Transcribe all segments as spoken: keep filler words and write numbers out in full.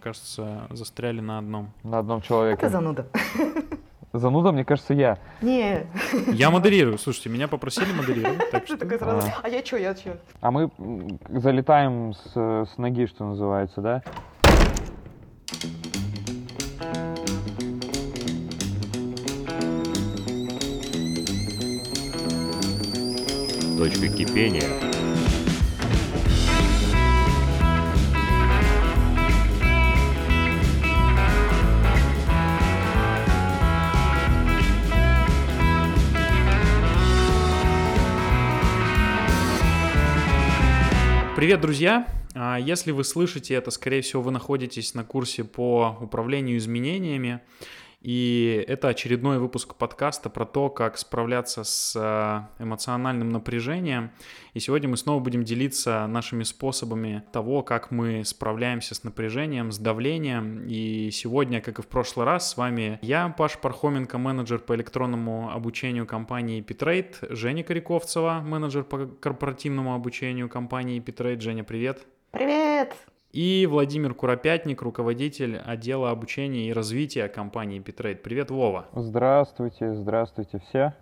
Кажется, застряли на одном. На одном человеке. Это зануда. Зануда, мне кажется, я. Не. Я модерирую. Слушайте, меня попросили модерировать. Так что... а. а я чё, я чё? А мы залетаем с, с ноги, что называется, да? Точка кипения. Привет, друзья! Если вы слышите это, скорее всего, вы находитесь на курсе по управлению изменениями, и это очередной выпуск подкаста про то, как справляться с эмоциональным напряжением. И сегодня мы снова будем делиться нашими способами того, как мы справляемся с напряжением, с давлением. И сегодня, как и в прошлый раз, с вами я, Паша Пархоменко, менеджер по электронному обучению компании эй пи Trade, Женя Коряковцева, менеджер по корпоративному обучению компании эй пи Trade. Женя, привет! Привет! И Владимир Куропятник, руководитель отдела обучения и развития компании эй пи Trade. Привет, Вова! Здравствуйте, здравствуйте все!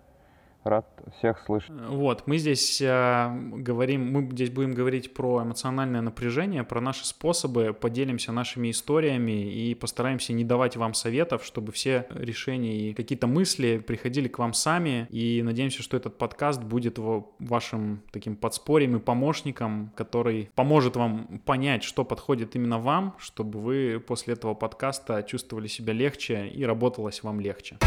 Рад всех слышать. Вот, мы здесь э, говорим, мы здесь будем говорить про эмоциональное напряжение, про наши способы, поделимся нашими историями и постараемся не давать вам советов, чтобы все решения и какие-то мысли приходили к вам сами. И надеемся, что этот подкаст будет вашим таким подспорьем и помощником, который поможет вам понять, что подходит именно вам, чтобы вы после этого подкаста чувствовали себя легче и работалось вам легче.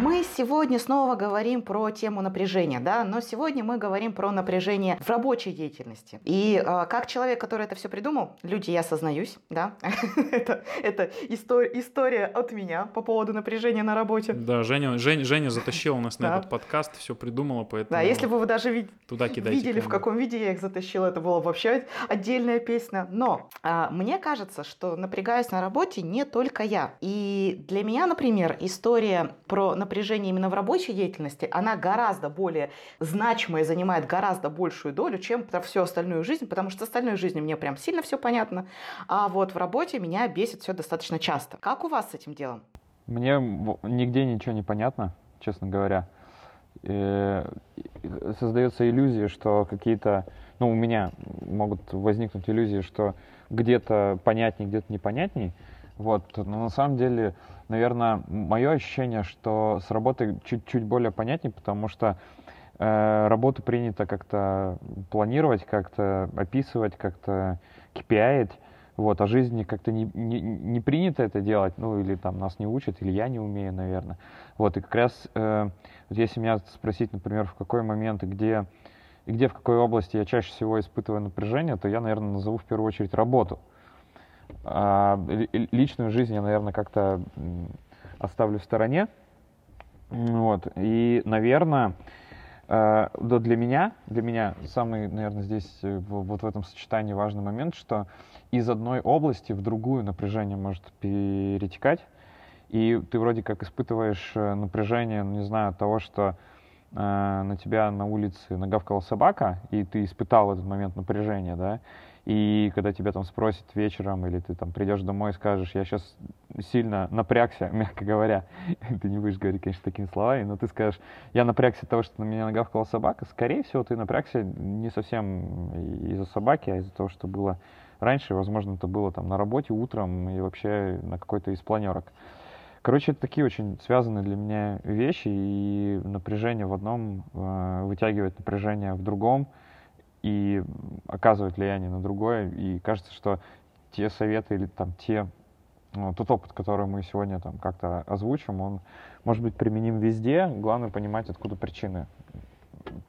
Мы сегодня снова говорим про тему напряжения, да, но сегодня мы говорим про напряжение в рабочей деятельности. И э, как человек, который это все придумал, люди, я сознаюсь, да, это, это истор- история от меня по поводу напряжения на работе. Да, Женя, Жень, Женя затащила нас на этот подкаст, все придумала, поэтому... Да, если бы вы даже ви- туда видели, в каком виде я их затащила, это была вообще отдельная песня. Но э, мне кажется, что напрягаюсь на работе не только я. И для меня, например, история про напряжение напряжение именно в рабочей деятельности, она гораздо более значимая, занимает гораздо большую долю, чем про всю остальную жизнь, потому что в остальной жизни мне прям сильно все понятно, а вот в работе меня бесит все достаточно часто. Как у вас с этим делом? Мне нигде ничего не понятно, честно говоря. И создается иллюзия, что какие-то, ну у меня могут возникнуть иллюзии, что где-то понятней, где-то непонятней. Вот, но на самом деле, наверное, мое ощущение, что с работой чуть-чуть более понятнее, потому что э, работу принято как-то планировать, как-то описывать, как-то кей пи ай-ить, вот, а жизни как-то не, не, не принято это делать, ну, или там нас не учат, или я не умею, наверное. Вот, и как раз, э, вот если меня спросить, например, в какой момент и где, и где, в какой области я чаще всего испытываю напряжение, то я, наверное, назову в первую очередь работу. Личную жизнь я, наверное, как-то оставлю в стороне. Вот. И, наверное, да, для меня, для меня самый, наверное, здесь вот в этом сочетании важный момент, что из одной области в другую напряжение может перетекать. И ты вроде как испытываешь напряжение, не знаю, от того, что на тебя на улице нагавкала собака, и ты испытал этот момент напряжения, да, и когда тебя там спросят вечером, или ты там придешь домой и скажешь, я сейчас сильно напрягся, мягко говоря, ты не будешь говорить, конечно, такими словами, но ты скажешь, я напрягся от того, что на меня нагавкала собака, скорее всего, ты напрягся не совсем из-за собаки, а из-за того, что было раньше, возможно, это было там на работе утром и вообще на какой-то из планерок. Короче, это такие очень связанные для меня вещи, и напряжение в одном э, вытягивает напряжение в другом, и оказывает влияние на другое, и кажется, что те советы или там те, ну, тот опыт, который мы сегодня там как-то озвучим, он может быть применим везде, главное понимать, откуда причины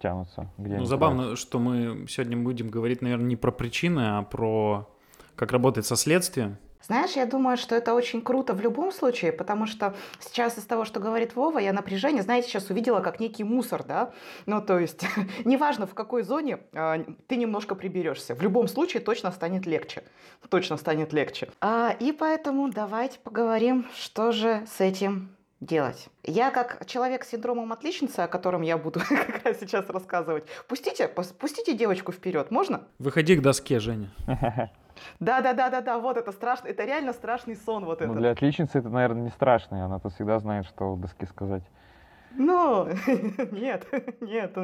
тянутся. Где ну, забавно, тянутся. Что мы сегодня будем говорить, наверное, не про причины, а про как работает со следствием. Знаешь, я думаю, что это очень круто в любом случае, потому что сейчас из того, что говорит Вова, я напряжение, знаете, сейчас увидела как некий мусор, да? Ну, то есть, неважно, в какой зоне э, ты немножко приберешься. В любом случае точно станет легче. Точно станет легче. А, и поэтому давайте поговорим, что же с этим делать. Я как человек с синдромом отличницы, о котором я буду как раз сейчас рассказывать, пустите, пустите девочку вперед, можно? Выходи к доске, Женя. Да-да-да-да-да, вот это страшно, это реально страшный сон вот этот. Ну, для отличницы это, наверное, не страшный, она-то всегда знает, что в доске сказать. Ну, нет, нет.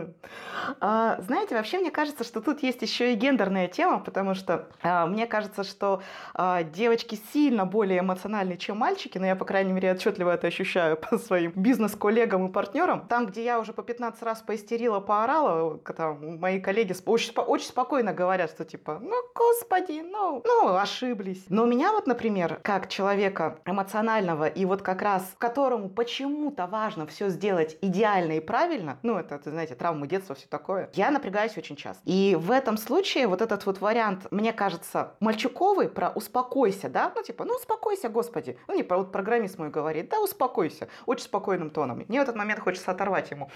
А, знаете, вообще мне кажется, что тут есть еще и гендерная тема, потому что а, мне кажется, что а, девочки сильно более эмоциональны, чем мальчики, но я, по крайней мере, отчетливо это ощущаю по своим бизнес-коллегам и партнерам. Там, где я уже по пятнадцать раз поистерила, поорала, там, мои коллеги очень, очень спокойно говорят, что типа, ну, господи, ну, ну, ошиблись. Но меня вот, например, как человека эмоционального и вот как раз которому почему-то важно все сделать, идеально и правильно, ну, это, знаете, травмы детства, все такое, я напрягаюсь очень часто. И в этом случае вот этот вот вариант, мне кажется, мальчуковый, про «успокойся», да, ну, типа, ну, успокойся, господи. Ну, не про, вот программист мой говорит, да, успокойся, очень спокойным тоном. Мне в этот момент хочется оторвать ему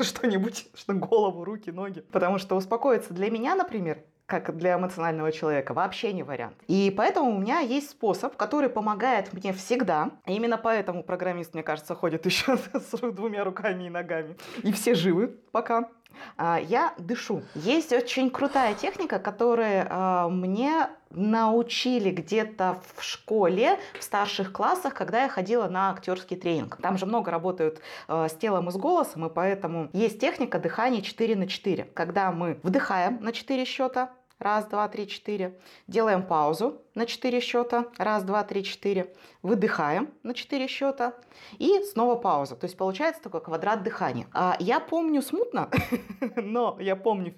что-нибудь, что голову, руки, ноги, потому что успокоиться для меня, например, как для эмоционального человека, вообще не вариант. И поэтому у меня есть способ, который помогает мне всегда. И именно поэтому программист, мне кажется, ходит еще с двумя руками и ногами. И все живы пока. Я дышу. Есть очень крутая техника, которая мне научили где-то в школе, в старших классах, когда я ходила на актерский тренинг. Там же много работают э, с телом и с голосом, и поэтому есть техника дыхания четыре на четыре. Когда мы вдыхаем на четыре счета, раз, два, три, четыре, делаем паузу на четыре счета, раз, два, три, четыре, выдыхаем на четыре счета и снова пауза. То есть получается такой квадрат дыхания. А я помню смутно, но я помню,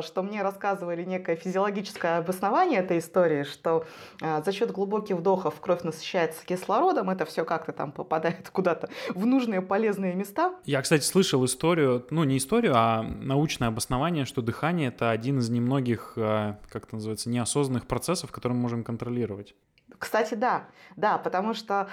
что мне рассказывали некое физиологическое обоснование этой истории, что за счет глубоких вдохов кровь насыщается кислородом, это все как-то там попадает куда-то в нужные полезные места. Я, кстати, слышал историю, ну не историю, а научное обоснование, что дыхание — это один из немногих, как это называется, неосознанных процессов, которые мы можем контролировать. Кстати, да, да, потому что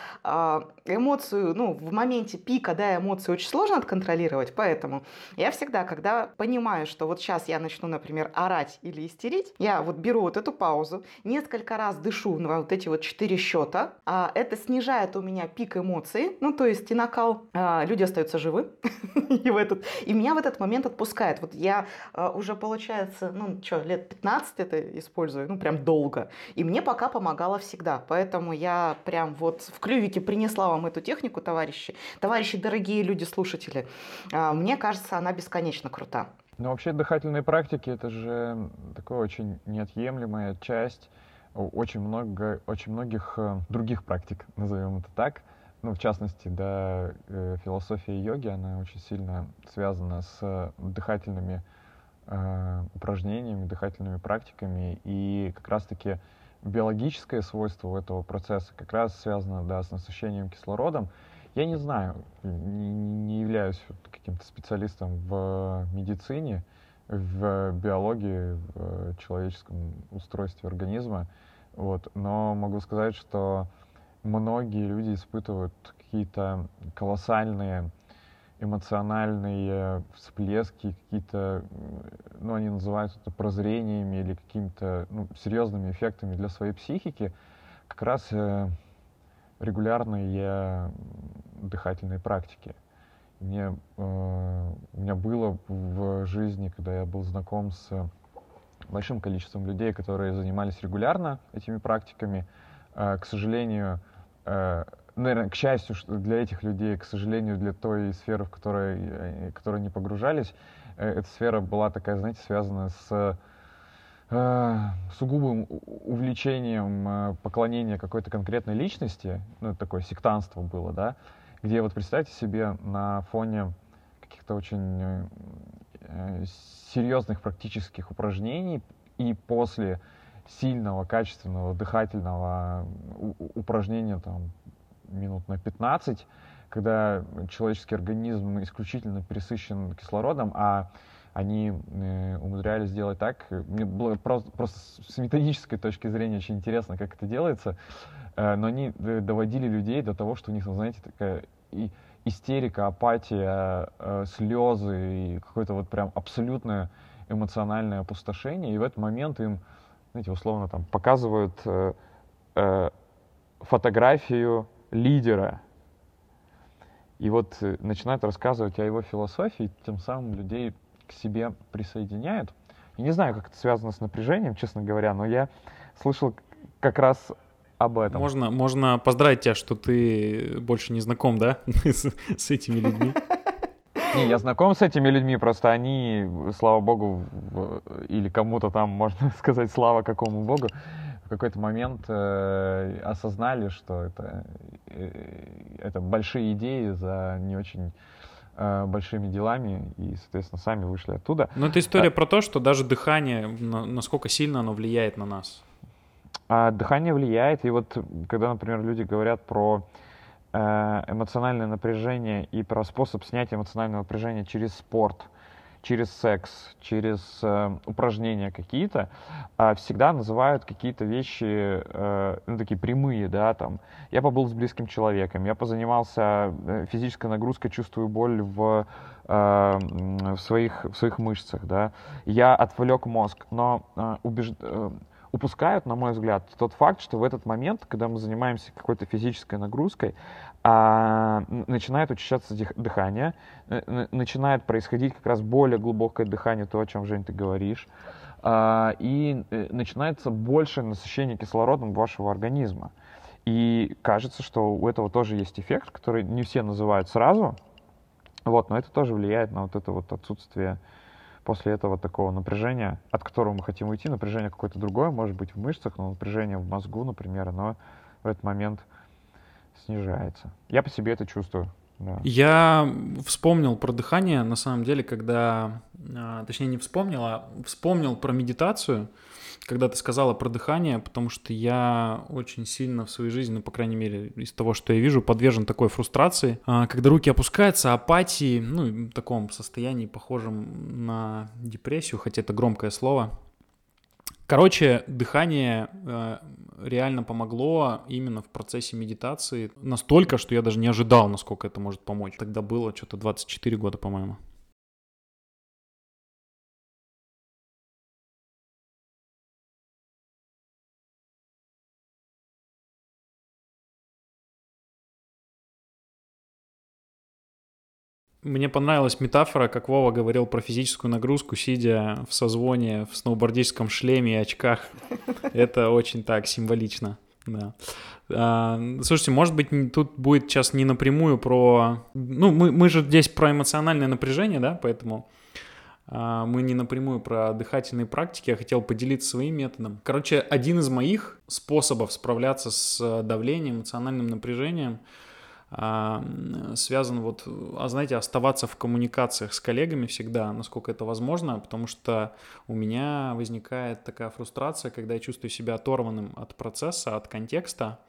эмоцию, ну, в моменте пика, да, эмоции очень сложно отконтролировать, поэтому я всегда, когда понимаю, что вот сейчас я начну, например, орать или истерить, я вот беру вот эту паузу, несколько раз дышу на вот эти вот четыре счета, это снижает у меня пик эмоций, ну, то есть и накал, люди остаются живы, и меня в этот момент отпускает. Вот я уже, получается, ну, что, лет пятнадцать это использую, ну, прям долго, и мне пока помогало всегда. Поэтому я прям вот в клювике принесла вам эту технику, товарищи. Товарищи, дорогие люди, слушатели, мне кажется, она бесконечно крута. Но вообще дыхательные практики — это же такая очень неотъемлемая часть очень, много, очень многих других практик, назовем это так. Ну, в частности, да, философия йоги, она очень сильно связана с дыхательными упражнениями, дыхательными практиками. И как раз-таки биологическое свойство этого процесса как раз связано, да, с насыщением кислородом. Я не знаю, не, не являюсь каким-то специалистом в медицине, в биологии, в человеческом устройстве организма, вот, но могу сказать, что многие люди испытывают какие-то колоссальные эмоциональные всплески, какие-то, ну, они называют это прозрениями или какими-то, ну, серьезными эффектами для своей психики, как раз регулярные дыхательные практики. Мне, у меня было в жизни, когда я был знаком с большим количеством людей, которые занимались регулярно этими практиками, к сожалению, наверное, к счастью, что для этих людей, к сожалению, для той сферы, в которой, которой они погружались, эта сфера была такая, знаете, связана с э, сугубым увлечением поклонения какой-то конкретной личности, ну, такое сектантство было, да, где вот представьте себе на фоне каких-то очень э, серьезных практических упражнений и после сильного, качественного, дыхательного упражнения, там, минут на пятнадцать, когда человеческий организм исключительно пресыщен кислородом, а они э, умудрялись делать так. Мне было просто, просто с методической точки зрения очень интересно, как это делается, э, но они доводили людей до того, что у них, знаете, такая и истерика, апатия, э, слезы и какое-то вот прям абсолютное эмоциональное опустошение. И в этот момент им, знаете, условно там показывают э, э, фотографию лидера. И вот начинают рассказывать о его философии, тем самым людей к себе присоединяют. Я не знаю, как это связано с напряжением, честно говоря, но я слышал как раз об этом. Можно, можно поздравить тебя, что ты больше не знаком, да, с этими людьми? Не, я знаком с этими людьми, просто они, слава богу, или кому-то там, можно сказать, слава какому богу, в какой-то момент э, осознали, что это, э, это большие идеи за не очень э, большими делами, и, соответственно, сами вышли оттуда. Но это история а... про то, что даже дыхание, насколько сильно оно влияет на нас. А, дыхание влияет, и вот когда, например, люди говорят про эмоциональное напряжение и про способ снятия эмоционального напряжения через спорт, через секс, через э, упражнения какие-то, э, всегда называют какие-то вещи э, ну, такие прямые, да, там, я побыл с близким человеком, я позанимался физической нагрузкой, чувствую боль в, э, в, своих, в своих мышцах, да, я отвлек мозг, но э, убеж... упускают, на мой взгляд, тот факт, что в этот момент, когда мы занимаемся какой-то физической нагрузкой, а, начинает учащаться дыхание, начинает происходить как раз более глубокое дыхание, то, о чем, Жень, ты говоришь, а, и начинается большее насыщение кислородом вашего организма. И кажется, что у этого тоже есть эффект, который не все называют сразу, вот, но это тоже влияет на вот это вот отсутствие после этого такого напряжения, от которого мы хотим уйти, напряжение какое-то другое, может быть, в мышцах, но напряжение в мозгу, например, оно в этот момент снижается. Я по себе это чувствую. Да. Я вспомнил про дыхание, на самом деле, когда... Точнее, не вспомнил, а вспомнил про медитацию, когда ты сказала про дыхание, потому что я очень сильно в своей жизни, ну, по крайней мере, из того, что я вижу, подвержен такой фрустрации, когда руки опускаются, апатии, ну, в таком состоянии, похожем на депрессию, хотя это громкое слово. Короче, дыхание реально помогло именно в процессе медитации настолько, что я даже не ожидал, насколько это может помочь. Тогда было что-то двадцать четыре года, по-моему. Мне понравилась метафора, как Вова говорил про физическую нагрузку, сидя в созвоне в сноубордическом шлеме и очках. Это очень так символично. Да. А, слушайте, может быть, тут будет сейчас не напрямую про... Ну, мы, мы же здесь про эмоциональное напряжение, да, поэтому а, мы не напрямую про дыхательные практики. Я хотел поделиться своим методом. Короче, один из моих способов справляться с давлением, эмоциональным напряжением связан вот, а знаете, оставаться в коммуникациях с коллегами всегда, насколько это возможно, потому что у меня возникает такая фрустрация, когда я чувствую себя оторванным от процесса, от контекста,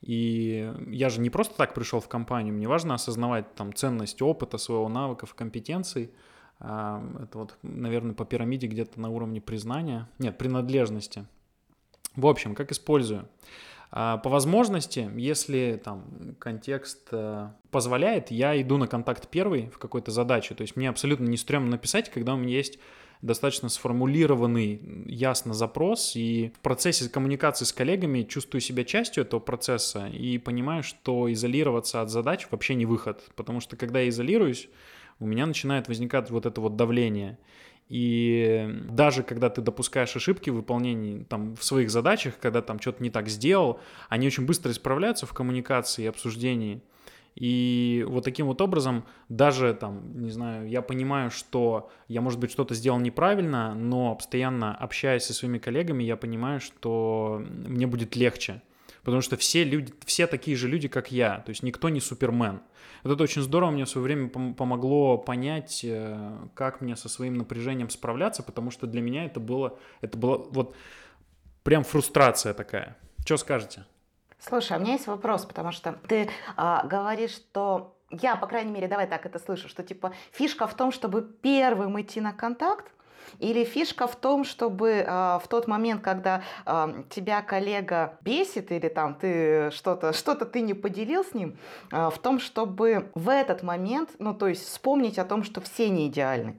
и я же не просто так пришел в компанию, мне важно осознавать там ценность опыта, своего навыков, компетенций, это вот, наверное, по пирамиде где-то на уровне признания, нет, принадлежности. В общем, как использую? По возможности, если там контекст позволяет, я иду на контакт первый в какой-то задаче. То есть мне абсолютно не стрёмно написать, когда у меня есть достаточно сформулированный, ясно запрос. И в процессе коммуникации с коллегами чувствую себя частью этого процесса и понимаю, что изолироваться от задач вообще не выход. Потому что когда я изолируюсь, у меня начинает возникать вот это вот давление. И даже когда ты допускаешь ошибки в выполнении, там, в своих задачах, когда там что-то не так сделал, они очень быстро исправляются в коммуникации и обсуждении. И вот таким вот образом даже, там, не знаю, я понимаю, что я, может быть, что-то сделал неправильно, но постоянно общаясь со своими коллегами, я понимаю, что мне будет легче. Потому что все люди, все такие же люди, как я, то есть никто не супермен. Вот это очень здорово мне в свое время помогло понять, как мне со своим напряжением справляться, потому что для меня это было, это была вот прям фрустрация такая. Что скажете? Слушай, у меня есть вопрос, потому что ты а, говоришь, что... Я, по крайней мере, давай так это слышу, что типа фишка в том, чтобы первым идти на контакт, или фишка в том, чтобы а, в тот момент, когда а, тебя коллега бесит, или там ты что-то, что-то ты не поделил с ним, а, в том, чтобы в этот момент, ну то есть вспомнить о том, что все не идеальны.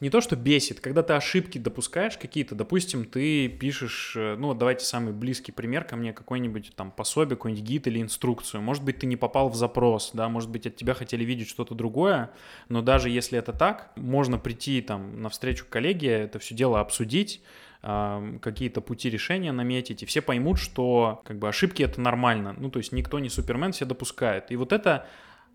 Не то, что бесит, когда ты ошибки допускаешь какие-то, допустим, ты пишешь, ну давайте самый близкий пример ко мне, какой-нибудь там пособие, какой-нибудь гид или инструкцию, может быть, ты не попал в запрос, да, может быть, от тебя хотели видеть что-то другое, но даже если это так, можно прийти там навстречу коллеге, это все дело обсудить, э, какие-то пути решения наметить, и все поймут, что как бы ошибки — это нормально. Ну, то есть никто не супермен, все допускают. И вот это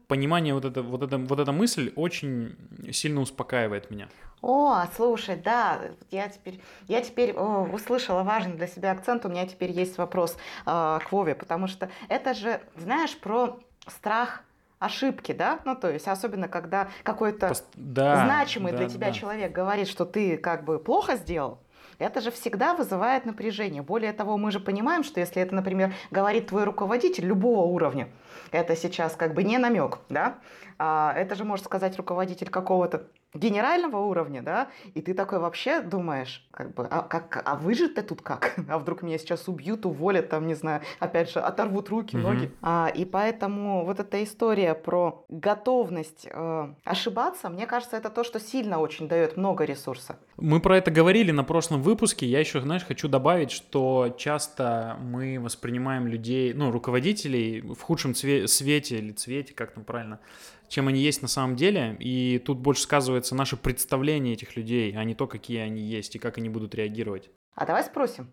понимание, вот, это, вот, это, вот эта мысль очень сильно успокаивает меня. О, слушай, да, я теперь, я теперь о, услышала важный для себя акцент, у меня теперь есть вопрос э, к Вове, потому что это же, знаешь, про страх ошибки, да? Ну, то есть, особенно, когда какой-то Пост... да, значимый да, для тебя да. человек говорит, что ты как бы плохо сделал, это же всегда вызывает напряжение. Более того, мы же понимаем, что если это, например, говорит твой руководитель любого уровня, это сейчас как бы не намек, да? А это же может сказать руководитель какого-то генерального уровня, да? И ты такой вообще думаешь, как бы, а, как, а выжить-то тут как? А вдруг меня сейчас убьют, уволят, там, не знаю, опять же, оторвут руки, ноги. Mm-hmm. А, и поэтому вот эта история про готовность э, ошибаться, мне кажется, это то, что сильно очень дает много ресурса. Мы про это говорили на прошлом выпуске. Я еще, знаешь, хочу добавить, что часто мы воспринимаем людей, ну, руководителей в худшем цве- свете или цвете, как там правильно, чем они есть на самом деле, и тут больше сказывается наше представление этих людей, а не то, какие они есть и как они будут реагировать. А давай спросим.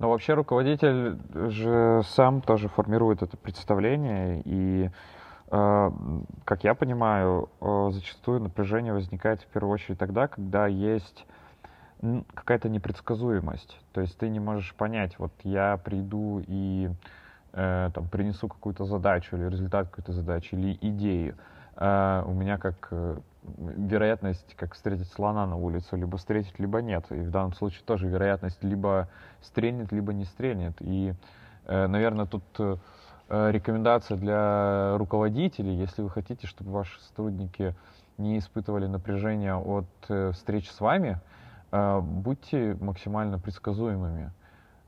Ну, вообще, руководитель же сам тоже формирует это представление, и, э, как я понимаю, э, зачастую напряжение возникает в первую очередь тогда, когда есть какая-то непредсказуемость, то есть ты не можешь понять, вот я приду и... Там, принесу какую-то задачу или результат какой-то задачи, или идею, uh, у меня как uh, вероятность, как встретить слона на улице, либо встретить, либо нет. И в данном случае тоже вероятность либо стрельнет, либо не стрельнет. И, uh, наверное, тут uh, рекомендация для руководителей, если вы хотите, чтобы ваши сотрудники не испытывали напряжения от uh, встреч с вами, uh, будьте максимально предсказуемыми.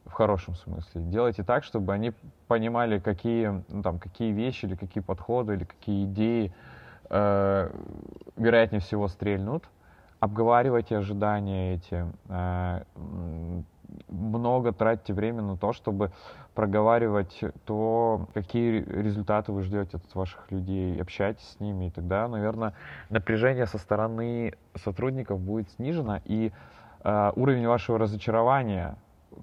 В хорошем смысле. Делайте так, чтобы они понимали, какие, ну, там, какие вещи, или какие подходы, или какие идеи э, вероятнее всего стрельнут. Обговаривайте ожидания эти. Э, много тратьте время на то, чтобы проговаривать то, какие результаты вы ждете от ваших людей, общайтесь с ними, и тогда, наверное, напряжение со стороны сотрудников будет снижено, и э, уровень вашего разочарования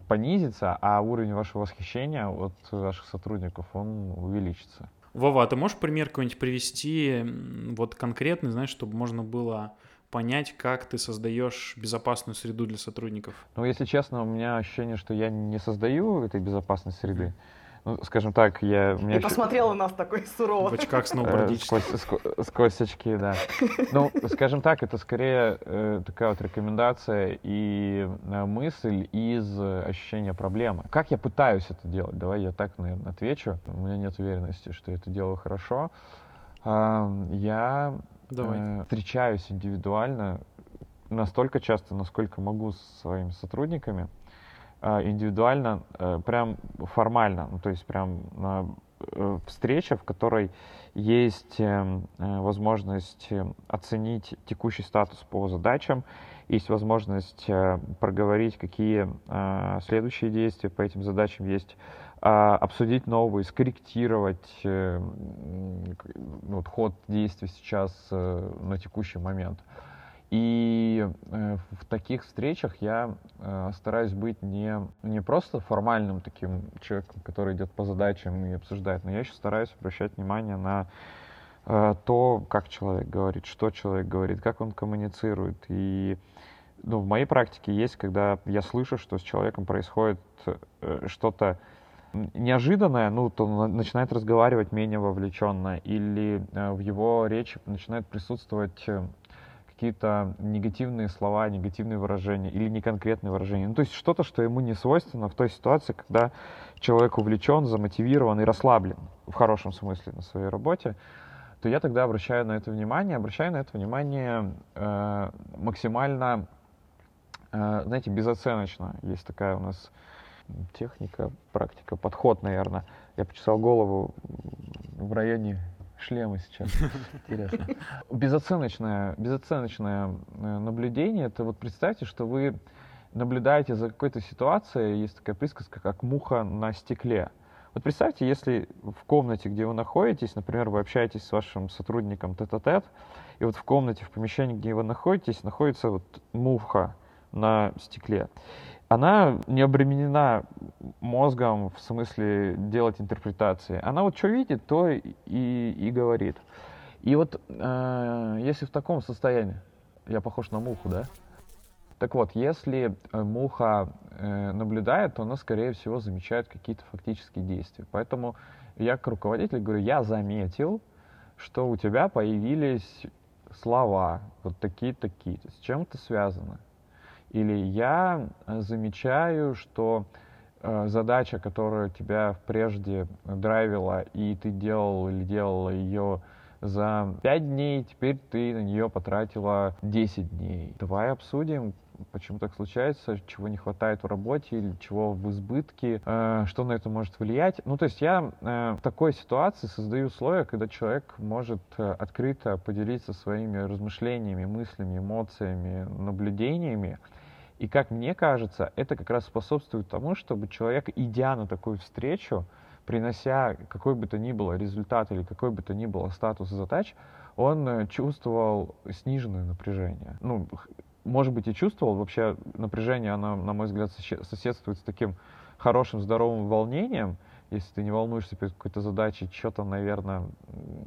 понизится, а уровень вашего восхищения от ваших сотрудников, он увеличится. Вова, а ты можешь пример какой-нибудь привести, вот конкретный, знаешь, чтобы можно было понять, как ты создаешь безопасную среду для сотрудников? Ну, если честно, у меня ощущение, что я не создаю этой безопасной среды. Ну, скажем так, я... И посмотрел еще... у нас такой сурово. В очках сноубордический. Сквозь очки, да. Ну, скажем так, это скорее э, такая вот рекомендация и э, мысль из ощущения проблемы. Как я пытаюсь это делать? Давай я так, наверное, отвечу. У меня нет уверенности, что я это делаю хорошо. Э, я э, встречаюсь индивидуально настолько часто, насколько могу, со своими сотрудниками. Индивидуально, прям формально, ну, то есть прям встреча, в которой есть возможность оценить текущий статус по задачам, есть возможность проговорить, какие следующие действия по этим задачам есть, обсудить новые, скорректировать вот, ход действий сейчас на текущий момент. И в таких встречах я стараюсь быть не, не просто формальным таким человеком, который идет по задачам и обсуждает, но я еще стараюсь обращать внимание на то, как человек говорит, что человек говорит, как он коммуницирует. И ну, в моей практике есть, когда я слышу, что с человеком происходит что-то неожиданное, ну, то он начинает разговаривать менее вовлеченно, или в его речи начинает присутствовать какие-то негативные слова, негативные выражения или неконкретные выражения. Ну, то есть что-то, что ему не свойственно в той ситуации, когда человек увлечен, замотивирован и расслаблен в хорошем смысле на своей работе, то я тогда обращаю на это внимание, обращаю на это внимание э, максимально, э, знаете, безоценочно. Есть такая у нас техника, практика, подход, наверное. Я почесал голову в районе... Шлемы сейчас. Интересно. Безоценочное, безоценочное наблюдение. Это вот представьте, что вы наблюдаете за какой-то ситуацией. Есть такая присказка, как муха на стекле. Вот представьте, если в комнате, где вы находитесь, например, вы общаетесь с вашим сотрудником тет-а-тет, и вот в комнате, в помещении, где вы находитесь, находится вот муха на стекле. она не обременена мозгом в смысле делать интерпретации. Она вот что видит, то и, и говорит. И вот э, если в таком состоянии, я похож на муху, да? Так вот, если муха э, наблюдает, то она, скорее всего, замечает какие-то фактические действия. Поэтому я к руководителю говорю, я заметил, что у тебя появились слова, вот такие-такие-то, с чем это связано? Или я замечаю, что э, задача, которая тебя прежде драйвила, и ты делал или делала ее за пять дней, теперь ты на нее потратила десять дней. Давай обсудим, почему так случается, чего не хватает в работе или чего в избытке, э, что на это может влиять. Ну, то есть я э, в такой ситуации создаю условия, когда человек может э, открыто поделиться своими размышлениями, мыслями, эмоциями, наблюдениями. И, как мне кажется, это как раз способствует тому, чтобы человек, идя на такую встречу, принося какой бы то ни было результат или какой бы то ни было статус задач, он чувствовал сниженное напряжение. Ну, может быть, и чувствовал. Вообще напряжение, оно, на мой взгляд, соседствует с таким хорошим, здоровым волнением. Если ты не волнуешься перед какой-то задачей, что-то, наверное,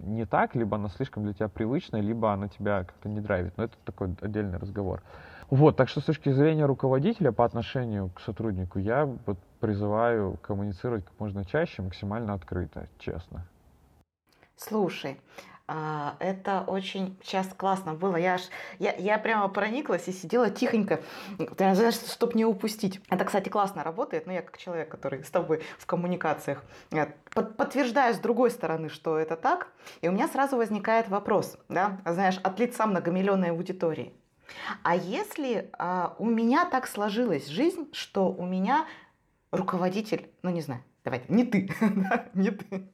не так, либо она слишком для тебя привычная, либо она тебя как-то не драйвит. Но это такой отдельный разговор. Вот, так что с точки зрения руководителя по отношению к сотруднику, я вот призываю коммуницировать как можно чаще, максимально открыто, честно. Слушай, это очень сейчас классно было. Я, аж, я, я прямо прониклась и сидела тихонько, чтобы не упустить. Это, кстати, классно работает. Но я как человек, который с тобой в коммуникациях, подтверждаю с другой стороны, что это так. И у меня сразу возникает вопрос, да, знаешь, от лица многомиллионной аудитории. А если а, у меня так сложилась жизнь, что у меня руководитель, ну не знаю, давайте, не ты, не ты,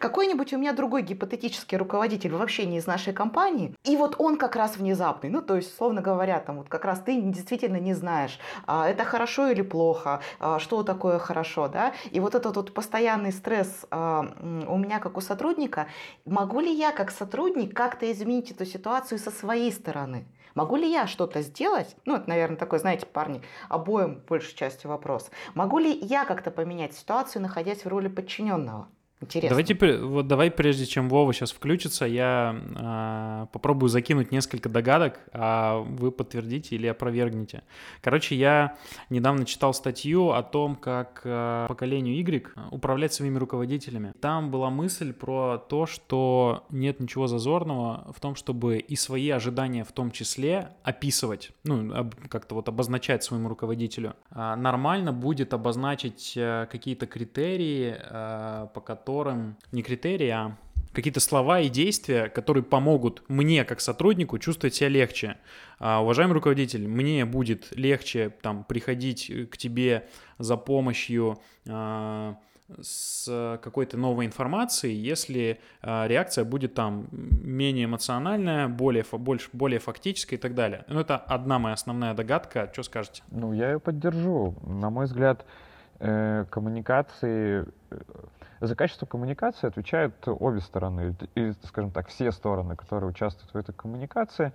какой-нибудь у меня другой гипотетический руководитель вообще не из нашей компании, и вот он как раз внезапный, ну то есть, условно говоря, там вот как раз ты действительно не знаешь, а, это хорошо или плохо, а, что такое хорошо, да, и вот этот вот постоянный стресс а, у меня как у сотрудника, могу ли я как сотрудник как-то изменить эту ситуацию со своей стороны? Могу ли я что-то сделать? Ну, это, наверное, такой, знаете, парни, обоим большей частью вопрос. Могу ли я как-то поменять ситуацию, находясь в роли подчиненного? Интересно. Давайте, вот давай, прежде чем Вова сейчас включится, я э, попробую закинуть несколько догадок, а вы подтвердите или опровергните. Короче, я недавно читал статью о том, как э, поколению Y управлять своими руководителями. Там была мысль про то, что нет ничего зазорного в том, чтобы и свои ожидания в том числе описывать, ну, об, как-то вот обозначать своему руководителю. Э, нормально будет обозначить э, какие-то критерии, э, по которым которым не критерии, а какие-то слова и действия, которые помогут мне, как сотруднику, чувствовать себя легче. А, уважаемый руководитель, мне будет легче там, приходить к тебе за помощью а, с какой-то новой информацией, если а, реакция будет там менее эмоциональная, более, больше, более фактическая и так далее. Ну, это одна моя основная догадка. Что скажете? Ну, я ее поддержу. На мой взгляд, э, коммуникации... За качество коммуникации отвечают обе стороны, или, скажем так, все стороны, которые участвуют в этой коммуникации.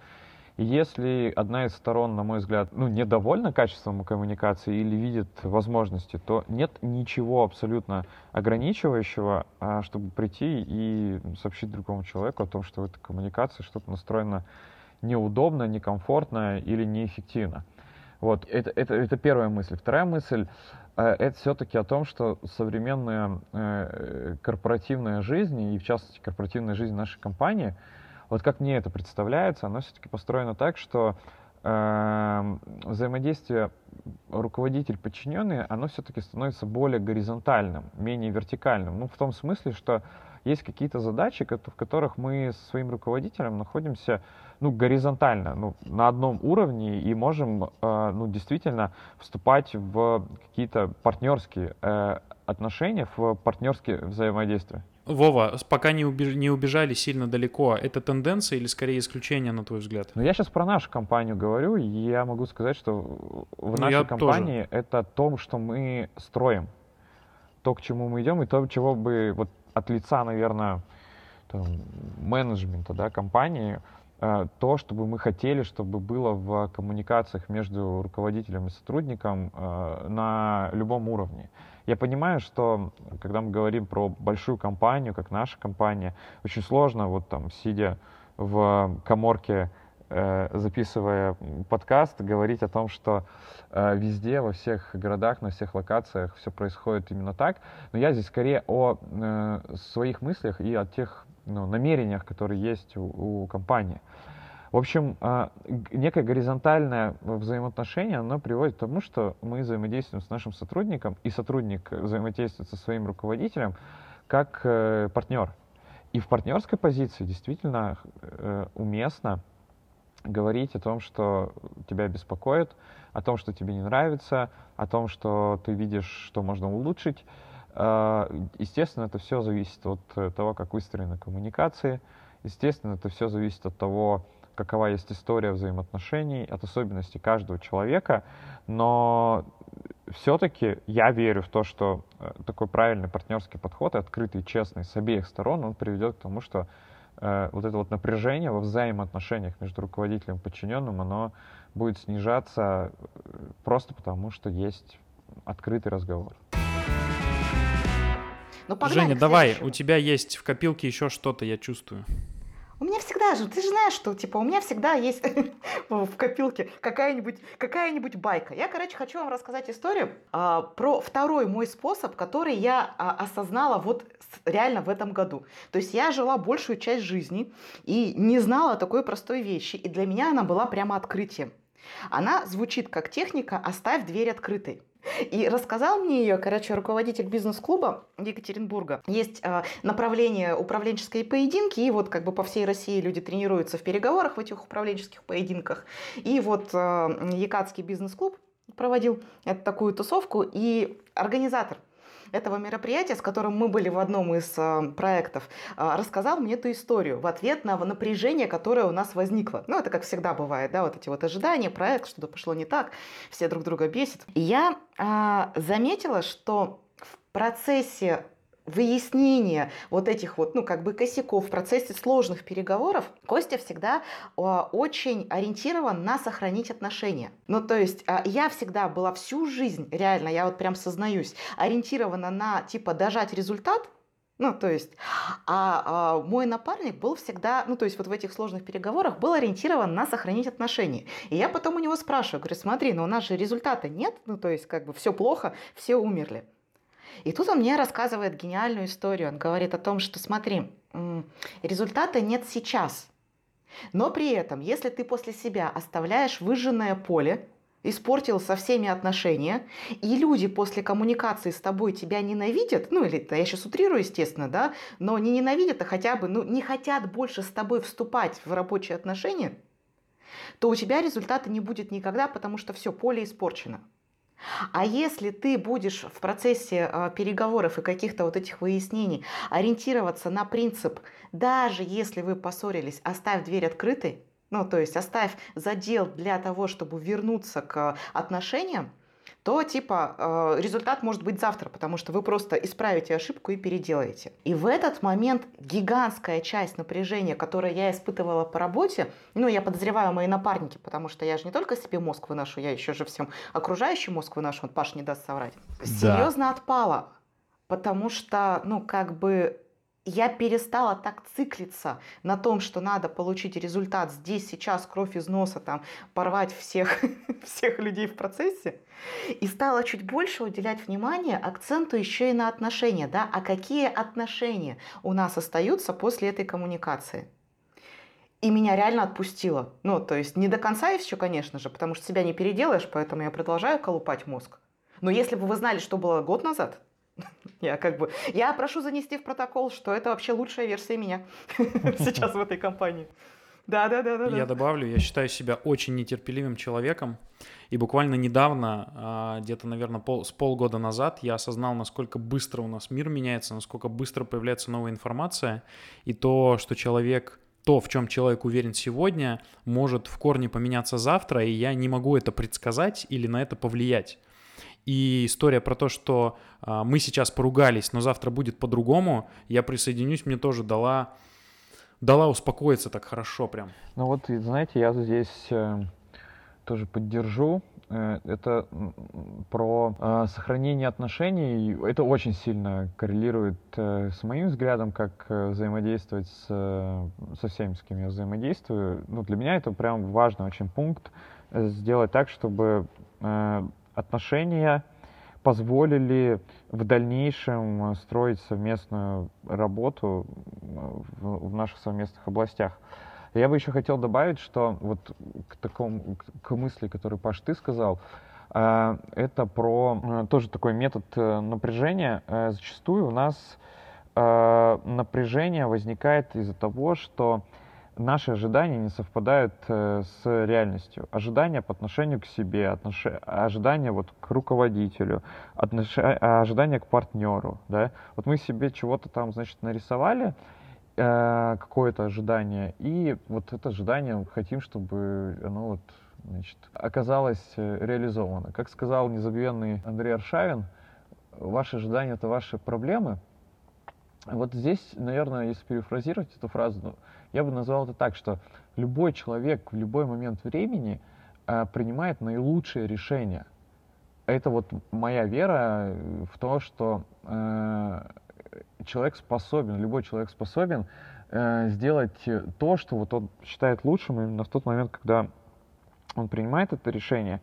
И если одна из сторон, на мой взгляд, ну, недовольна качеством коммуникации или видит возможности, то нет ничего абсолютно ограничивающего, чтобы прийти и сообщить другому человеку о том, что в этой коммуникации что-то настроено неудобно, некомфортно или неэффективно. Вот, это, это, это первая мысль. Вторая мысль — это все-таки о том, что современная э, корпоративная жизнь, и в частности корпоративная жизнь нашей компании, вот как мне это представляется, она все-таки построена так, что э, взаимодействие руководитель-подчиненный, оно все-таки становится более горизонтальным, менее вертикальным. Ну, в том смысле, что есть какие-то задачи, в которых мы со своим руководителем находимся ну, горизонтально, ну, на одном уровне и можем э, ну, действительно вступать в какие-то партнерские э, отношения, в партнерские взаимодействия. Вова, пока не убежали, не убежали сильно далеко, это тенденция или скорее исключение, на твой взгляд? Ну, я сейчас про нашу компанию говорю, и я могу сказать, что в нашей я компании тоже. Это то, что мы строим, то, к чему мы идем, и то, чего бы... вот от лица, наверное, там, менеджмента, да, компании то, что бы мы хотели, чтобы было в коммуникациях между руководителем и сотрудником на любом уровне. Я понимаю, что когда мы говорим про большую компанию, как наша компания, очень сложно, вот там, сидя в каморке, записывая подкаст, говорить о том, что везде, во всех городах, на всех локациях все происходит именно так. Но я здесь скорее о своих мыслях и о тех ну, намерениях, которые есть у, у компании. В общем, некое горизонтальное взаимоотношение, оно приводит к тому, что мы взаимодействуем с нашим сотрудником, и сотрудник взаимодействует со своим руководителем как партнер. И в партнерской позиции действительно уместно говорить о том, что тебя беспокоит, о том, что тебе не нравится, о том, что ты видишь, что можно улучшить. Естественно, это все зависит от того, как выстроены коммуникации. Естественно, это все зависит от того, какова есть история взаимоотношений, от особенностей каждого человека. Но все-таки я верю в то, что такой правильный партнерский подход, открытый, честный, с обеих сторон, он приведет к тому, что вот это вот напряжение во взаимоотношениях между руководителем и подчиненным, оно будет снижаться просто потому, что есть открытый разговор. Ну, погнали, Женя, давай, у тебя есть в копилке еще что-то, я чувствую. У меня всегда же, ты же знаешь, что типа у меня всегда есть в копилке какая-нибудь, какая-нибудь байка. Я, короче, хочу вам рассказать историю а, про второй мой способ, который я а, осознала вот реально в этом году. То есть я жила большую часть жизни и не знала такой простой вещи, и для меня она была прямо открытием. Она звучит как техника «оставь дверь открытой». И рассказал мне ее, короче, руководитель бизнес-клуба Екатеринбурга. Есть э, направление управленческие поединки, и вот как бы по всей России люди тренируются в переговорах в этих управленческих поединках. И вот э, Екатский бизнес-клуб проводил эту, такую тусовку, и организатор этого мероприятия, с которым мы были в одном из э, проектов, э, рассказал мне эту историю в ответ на напряжение, которое у нас возникло. Ну, это как всегда бывает, да, вот эти вот ожидания, проект, что-то пошло не так, все друг друга бесит. И я э, заметила, что в процессе выяснения вот этих вот, ну, как бы косяков, в процессе сложных переговоров Костя всегда э, очень ориентирован на сохранить отношения. Ну, то есть э, я всегда была всю жизнь, реально, я вот прям сознаюсь, ориентирована на, типа, дожать результат. Ну, то есть, а, а мой напарник был всегда, ну, то есть, вот в этих сложных переговорах был ориентирован на сохранить отношения. И я потом у него спрашиваю, говорю, смотри, но у нас же результата нет, ну, то есть, как бы, все плохо, все умерли. И тут он мне рассказывает гениальную историю. Он говорит о том, что смотри, результата нет сейчас, но при этом, если ты после себя оставляешь выжженное поле, испортил со всеми отношения, и люди после коммуникации с тобой тебя ненавидят, ну или я сейчас утрирую, естественно, да, но не ненавидят, а хотя бы ну, не хотят больше с тобой вступать в рабочие отношения, то у тебя результата не будет никогда, потому что все, поле испорчено. А если ты будешь в процессе э, переговоров и каких-то вот этих выяснений ориентироваться на принцип, даже если вы поссорились, оставь дверь открытой, ну то есть оставь задел для того, чтобы вернуться к отношениям, то типа э, результат может быть завтра, потому что вы просто исправите ошибку и переделаете. И в этот момент гигантская часть напряжения, которое я испытывала по работе, ну я подозреваю мои напарники, потому что я же не только себе мозг выношу, я еще же всем окружающим мозг выношу, вот Паш не даст соврать, да. Серьезно отпала, потому что ну как бы я перестала так циклиться на том, что надо получить результат здесь, сейчас, кровь из носа, там, порвать всех, всех людей в процессе. И стала чуть больше уделять внимание акценту еще и на отношения. Да? А какие отношения у нас остаются после этой коммуникации? И меня реально отпустило. Ну, то есть не до конца и все, конечно же, потому что себя не переделаешь, поэтому я продолжаю колупать мозг. Но если бы вы знали, что было год назад... Я как бы, я прошу занести в протокол, что это вообще лучшая версия меня сейчас в этой компании. Да, да, да, да. Я добавлю, я считаю себя очень нетерпеливым человеком. И буквально недавно, где-то, наверное, пол, с полгода назад, я осознал, насколько быстро у нас мир меняется, насколько быстро появляется новая информация. И то, что человек, то, в чем человек уверен сегодня, может в корне поменяться завтра, и я не могу это предсказать или на это повлиять. И история про то, что а, мы сейчас поругались, но завтра будет по-другому, я присоединюсь, мне тоже дала дала успокоиться так хорошо прям. Ну вот, знаете, я здесь тоже поддержу. Это про э, сохранение отношений. Это очень сильно коррелирует э, с моим взглядом, как э, взаимодействовать с, э, со всеми, с кем я взаимодействую. Ну, для меня это прям важный очень пункт. Э, сделать так, чтобы э, отношения позволили в дальнейшем строить совместную работу в, в наших совместных областях. Я бы еще хотел добавить, что вот к такому, к мысли, которую, Паш, ты сказал, это про тоже такой метод напряжения. Зачастую у нас напряжение возникает из-за того, что наши ожидания не совпадают с реальностью. Ожидания по отношению к себе, отнош... ожидания вот к руководителю, отнош... ожидания к партнеру. Да? Вот мы себе чего-то там, значит, нарисовали, какое-то ожидание, и вот это ожидание мы хотим, чтобы оно вот, значит, оказалось реализовано. Как сказал незабвенный Андрей Аршавин, ваши ожидания — это ваши проблемы. Вот здесь, наверное, если перефразировать эту фразу, я бы назвал это так, что любой человек в любой момент времени принимает наилучшее решение. Это вот моя вера в то, что человек способен, любой человек способен э, сделать то, что вот он считает лучшим именно в тот момент, когда он принимает это решение.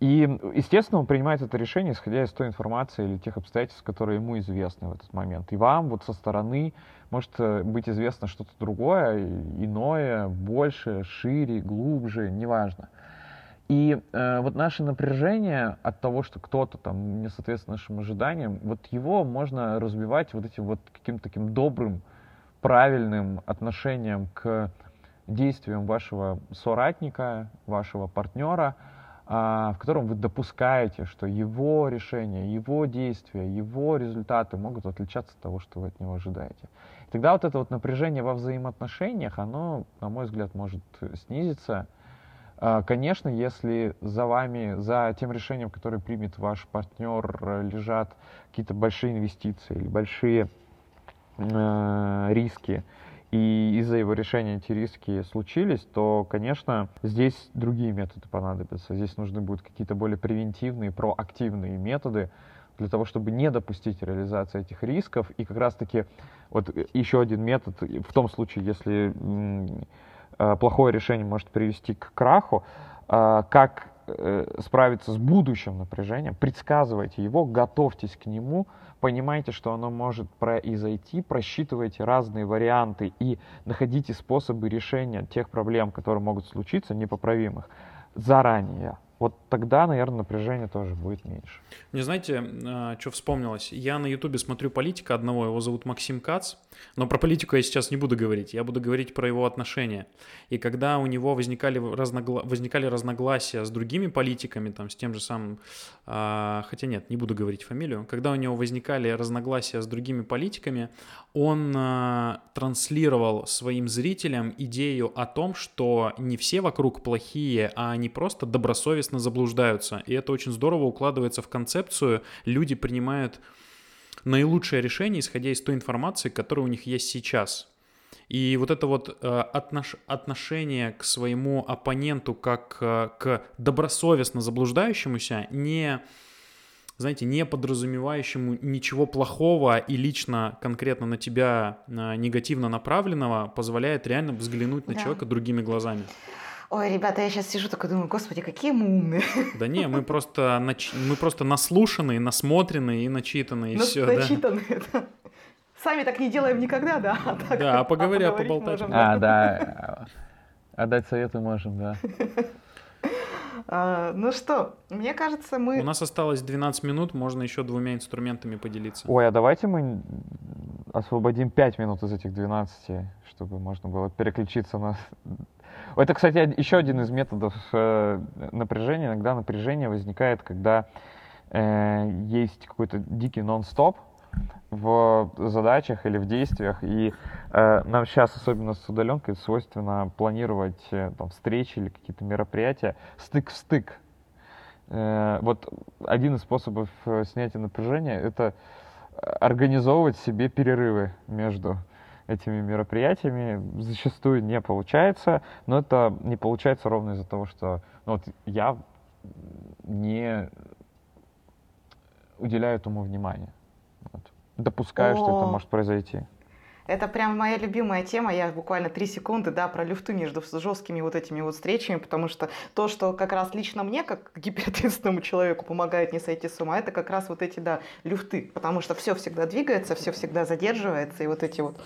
И, естественно, он принимает это решение, исходя из той информации или тех обстоятельств, которые ему известны в этот момент. И вам вот со стороны может быть известно что-то другое, иное, больше, шире, глубже, неважно. И э, вот наше напряжение от того, что кто-то там не соответствует нашим ожиданиям, вот его можно разбивать вот этим вот каким-то таким добрым, правильным отношением к действиям вашего соратника, вашего партнера, э, в котором вы допускаете, что его решения, его действия, его результаты могут отличаться от того, что вы от него ожидаете. И тогда вот это вот напряжение во взаимоотношениях, оно, на мой взгляд, может снизиться. Конечно, если за вами, за тем решением, которое примет ваш партнер, лежат какие-то большие инвестиции или большие э, риски, и из-за его решения эти риски случились, то, конечно, здесь другие методы понадобятся. Здесь нужны будут какие-то более превентивные, проактивные методы для того, чтобы не допустить реализации этих рисков. И как раз-таки вот еще один метод, в том случае, если плохое решение может привести к краху, как справиться с будущим напряжением, предсказывайте его, готовьтесь к нему, понимайте, что оно может произойти, просчитывайте разные варианты и находите способы решения тех проблем, которые могут случиться, непоправимых, заранее. Вот тогда, наверное, напряжение тоже будет меньше. Мне, знаете, что вспомнилось? Я на Ютубе смотрю политика одного, его зовут Максим Кац, но про политику я сейчас не буду говорить, я буду говорить про его отношения. И когда у него возникали, разногла... возникали разногласия с другими политиками, там, с тем же самым, хотя нет, не буду говорить фамилию, когда у него возникали разногласия с другими политиками, он транслировал своим зрителям идею о том, что не все вокруг плохие, а они просто добросовестные, заблуждаются. И это очень здорово укладывается в концепцию. Люди принимают наилучшее решение, исходя из той информации, которая у них есть сейчас. И вот это вот отнош... отношение к своему оппоненту как к добросовестно заблуждающемуся, не, знаете, не подразумевающему ничего плохого и лично конкретно на тебя негативно направленного, позволяет реально взглянуть на да. человека другими глазами. Ой, ребята, я сейчас сижу такой, думаю, господи, какие мы умные. Да не, мы просто, нач... мы просто наслушанные, насмотренные и начитанные. Нас... Все, начитанные, да. да. Сами так не делаем никогда, да. А так, да, а поговоря, а поболтать. Можем, да. А, да, отдать советы можем, да. А, ну что, мне кажется, мы... У нас осталось двенадцать минут, можно еще двумя инструментами поделиться. Ой, а давайте мы освободим пять минут из этих двенадцати, чтобы можно было переключиться на... Это, кстати, еще один из методов э, напряжения. Иногда напряжение возникает, когда э, есть какой-то дикий нон-стоп в задачах или в действиях. И э, нам сейчас, особенно с удаленкой, свойственно планировать э, там, встречи или какие-то мероприятия стык в стык. Э, вот один из способов снятия напряжения — это организовывать себе перерывы между этими мероприятиями зачастую не получается, но это не получается ровно из-за того, что ну, вот я не уделяю этому внимания. Вот. Допускаю, О, что это может произойти. Это прям моя любимая тема. Я буквально три секунды да, про люфты между жесткими вот этими вот встречами, потому что то, что как раз лично мне, как гиперответственному человеку, помогает не сойти с ума, это как раз вот эти да, люфты, потому что все всегда двигается, все всегда задерживается, и вот эти вот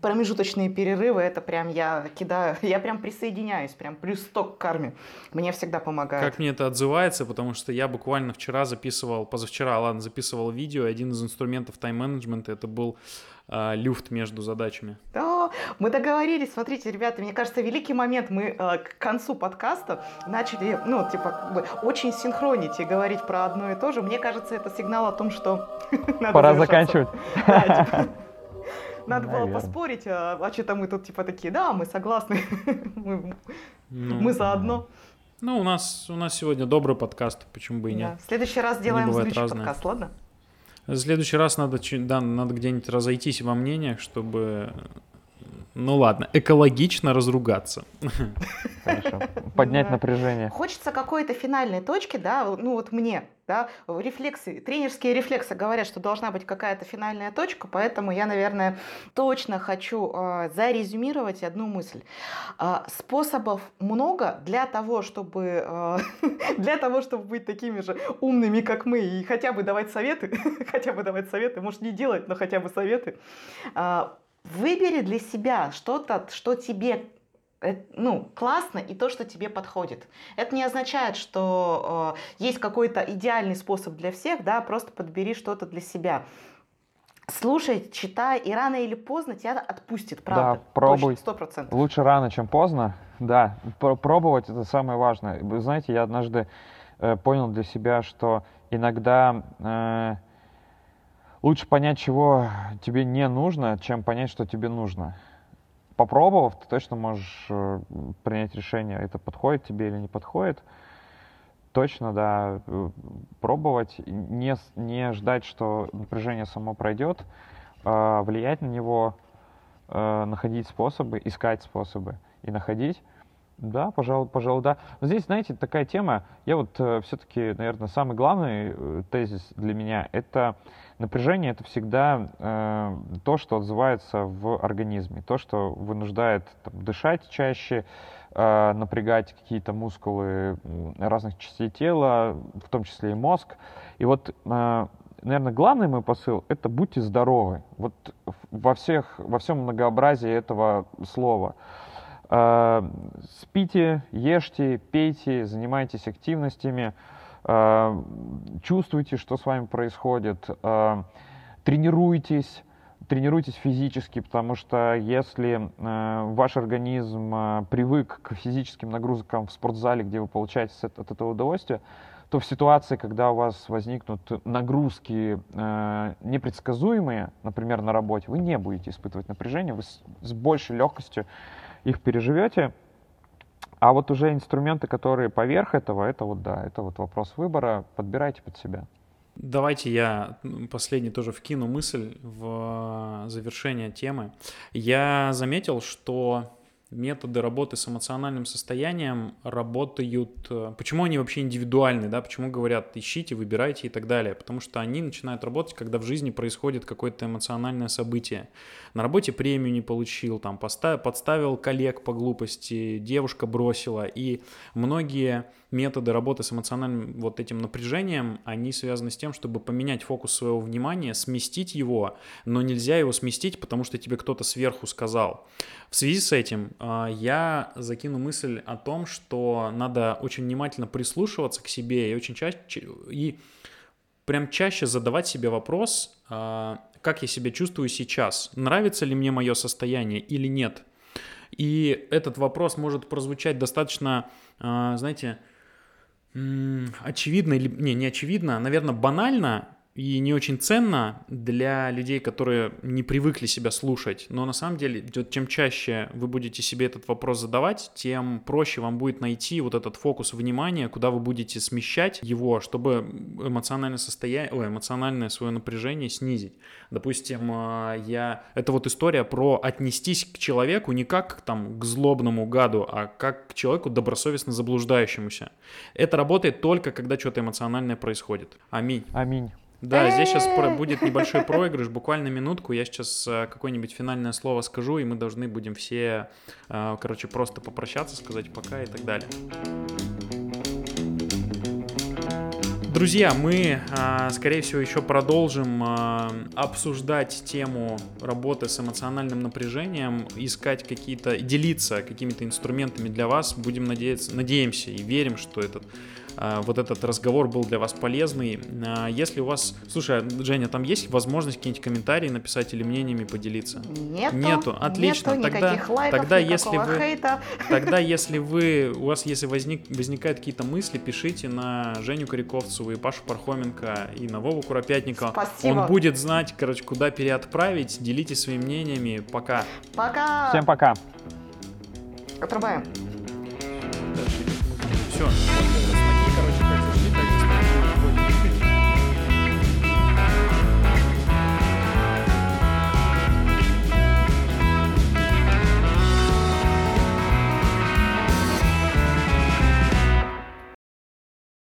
промежуточные перерывы, это прям я кидаю, я прям присоединяюсь, прям плюс сто к карме. Мне всегда помогает. Как мне это отзывается, потому что я буквально вчера записывал, позавчера, ладно, записывал видео, один из инструментов тайм-менеджмента, это был э, люфт между задачами. Да, мы договорились, смотрите, ребята, мне кажется, великий момент, мы э, к концу подкаста начали, ну, типа, очень синхронить и говорить про одно и то же. Мне кажется, это сигнал о том, что надо пора заканчивать. Надо Наверное. было поспорить, а, а что-то мы тут типа такие, да, мы согласны, мы, ну, мы заодно. Ну, у нас, у нас сегодня добрый подкаст, почему бы и нет. Да. В следующий раз делаем злючий подкаст, ладно? В следующий раз надо, да, надо где-нибудь разойтись во мнениях, чтобы, ну ладно, экологично разругаться. Хорошо, поднять напряжение. Хочется какой-то финальной точки, да, ну вот мне. Да, рефлексы, тренерские рефлексы говорят, что должна быть какая-то финальная точка, поэтому я, наверное, точно хочу э, зарезюмировать одну мысль. Э, способов много для того, чтобы, э, для того, чтобы быть такими же умными, как мы, и хотя бы давать советы, хотя бы давать советы, может, не делать, но хотя бы советы. Э, выбери для себя что-то, что тебе ну, классно, и то, что тебе подходит. Это не означает, что э, есть какой-то идеальный способ для всех, да, просто подбери что-то для себя. Слушай, читай, и рано или поздно тебя отпустит, правда. Да, пробуй. Точно, сто процентов. Лучше рано, чем поздно, да. Пробовать – это самое важное. Вы знаете, я однажды э, понял для себя, что иногда э, лучше понять, чего тебе не нужно, чем понять, что тебе нужно. Попробовав, ты точно можешь принять решение, это подходит тебе или не подходит. Точно, да, пробовать, не, не ждать, что напряжение само пройдет, влиять на него, находить способы, искать способы и находить. Да, пожалуй, пожалуй, да. Но здесь, знаете, такая тема, я вот все-таки, наверное, самый главный тезис для меня, это напряжение, это всегда э, то, что отзывается в организме, то, что вынуждает там, дышать чаще, э, напрягать какие-то мускулы разных частей тела, в том числе и мозг. И вот, э, наверное, главный мой посыл – это будьте здоровы. Вот во всех, во всем многообразии этого слова. Э, спите, ешьте, пейте, занимайтесь активностями. Чувствуйте, что с вами происходит, тренируйтесь, тренируйтесь физически, потому что если ваш организм привык к физическим нагрузкам в спортзале, где вы получаете от этого удовольствие, то в ситуации, когда у вас возникнут нагрузки непредсказуемые, например, на работе, вы не будете испытывать напряжение, вы с большей легкостью их переживете. А вот уже инструменты, которые поверх этого, это вот да, это вот вопрос выбора, подбирайте под себя. Давайте я последний тоже вкину мысль в завершение темы. Я заметил, что методы работы с эмоциональным состоянием работают... Почему они вообще индивидуальны, да? Почему говорят ищите, выбирайте и так далее? Потому что они начинают работать, когда в жизни происходит какое-то эмоциональное событие. На работе премию не получил, там, поставил, подставил коллег по глупости, девушка бросила. И многие методы работы с эмоциональным вот этим напряжением, они связаны с тем, чтобы поменять фокус своего внимания, сместить его, но нельзя его сместить, потому что тебе кто-то сверху сказал. В связи с этим я закину мысль о том, что надо очень внимательно прислушиваться к себе и очень чаще и прям чаще задавать себе вопрос, как я себя чувствую сейчас, нравится ли мне мое состояние или нет. И этот вопрос может прозвучать достаточно, знаете, очевидно или не, не очевидно, наверное, банально, и не очень ценно для людей, которые не привыкли себя слушать. Но на самом деле, чем чаще вы будете себе этот вопрос задавать, тем проще вам будет найти вот этот фокус внимания, куда вы будете смещать его, чтобы эмоциональное состояние, ой, эмоциональное свое напряжение снизить. Допустим, я... это вот история про отнестись к человеку не как там, к злобному гаду, а как к человеку добросовестно заблуждающемуся. Это работает только, когда что-то эмоциональное происходит. Аминь. Аминь. Да, здесь сейчас будет небольшой проигрыш, буквально минутку, я сейчас какое-нибудь финальное слово скажу, и мы должны будем все, короче, просто попрощаться, сказать пока и так далее. Друзья, мы, скорее всего, еще продолжим обсуждать тему работы с эмоциональным напряжением, искать какие-то, делиться какими-то инструментами для вас. Будем надеяться, надеемся и верим, что этот, вот этот разговор был для вас полезный. Если у вас... Слушай, Женя, там есть возможность какие-нибудь комментарии написать или мнениями поделиться? Нету. Нету, отлично. Нету тогда, никаких лайков, тогда, никакого если вы, хейта. Тогда, если вы... У вас, если возник, возникают какие-то мысли, пишите на Женю Коряковцеву и Пашу Пархоменко, и на Вову Куропятника. Спасибо. Он будет знать, короче, куда переотправить. Делитесь своими мнениями. Пока. Пока. Всем пока. Отрубаем. Все.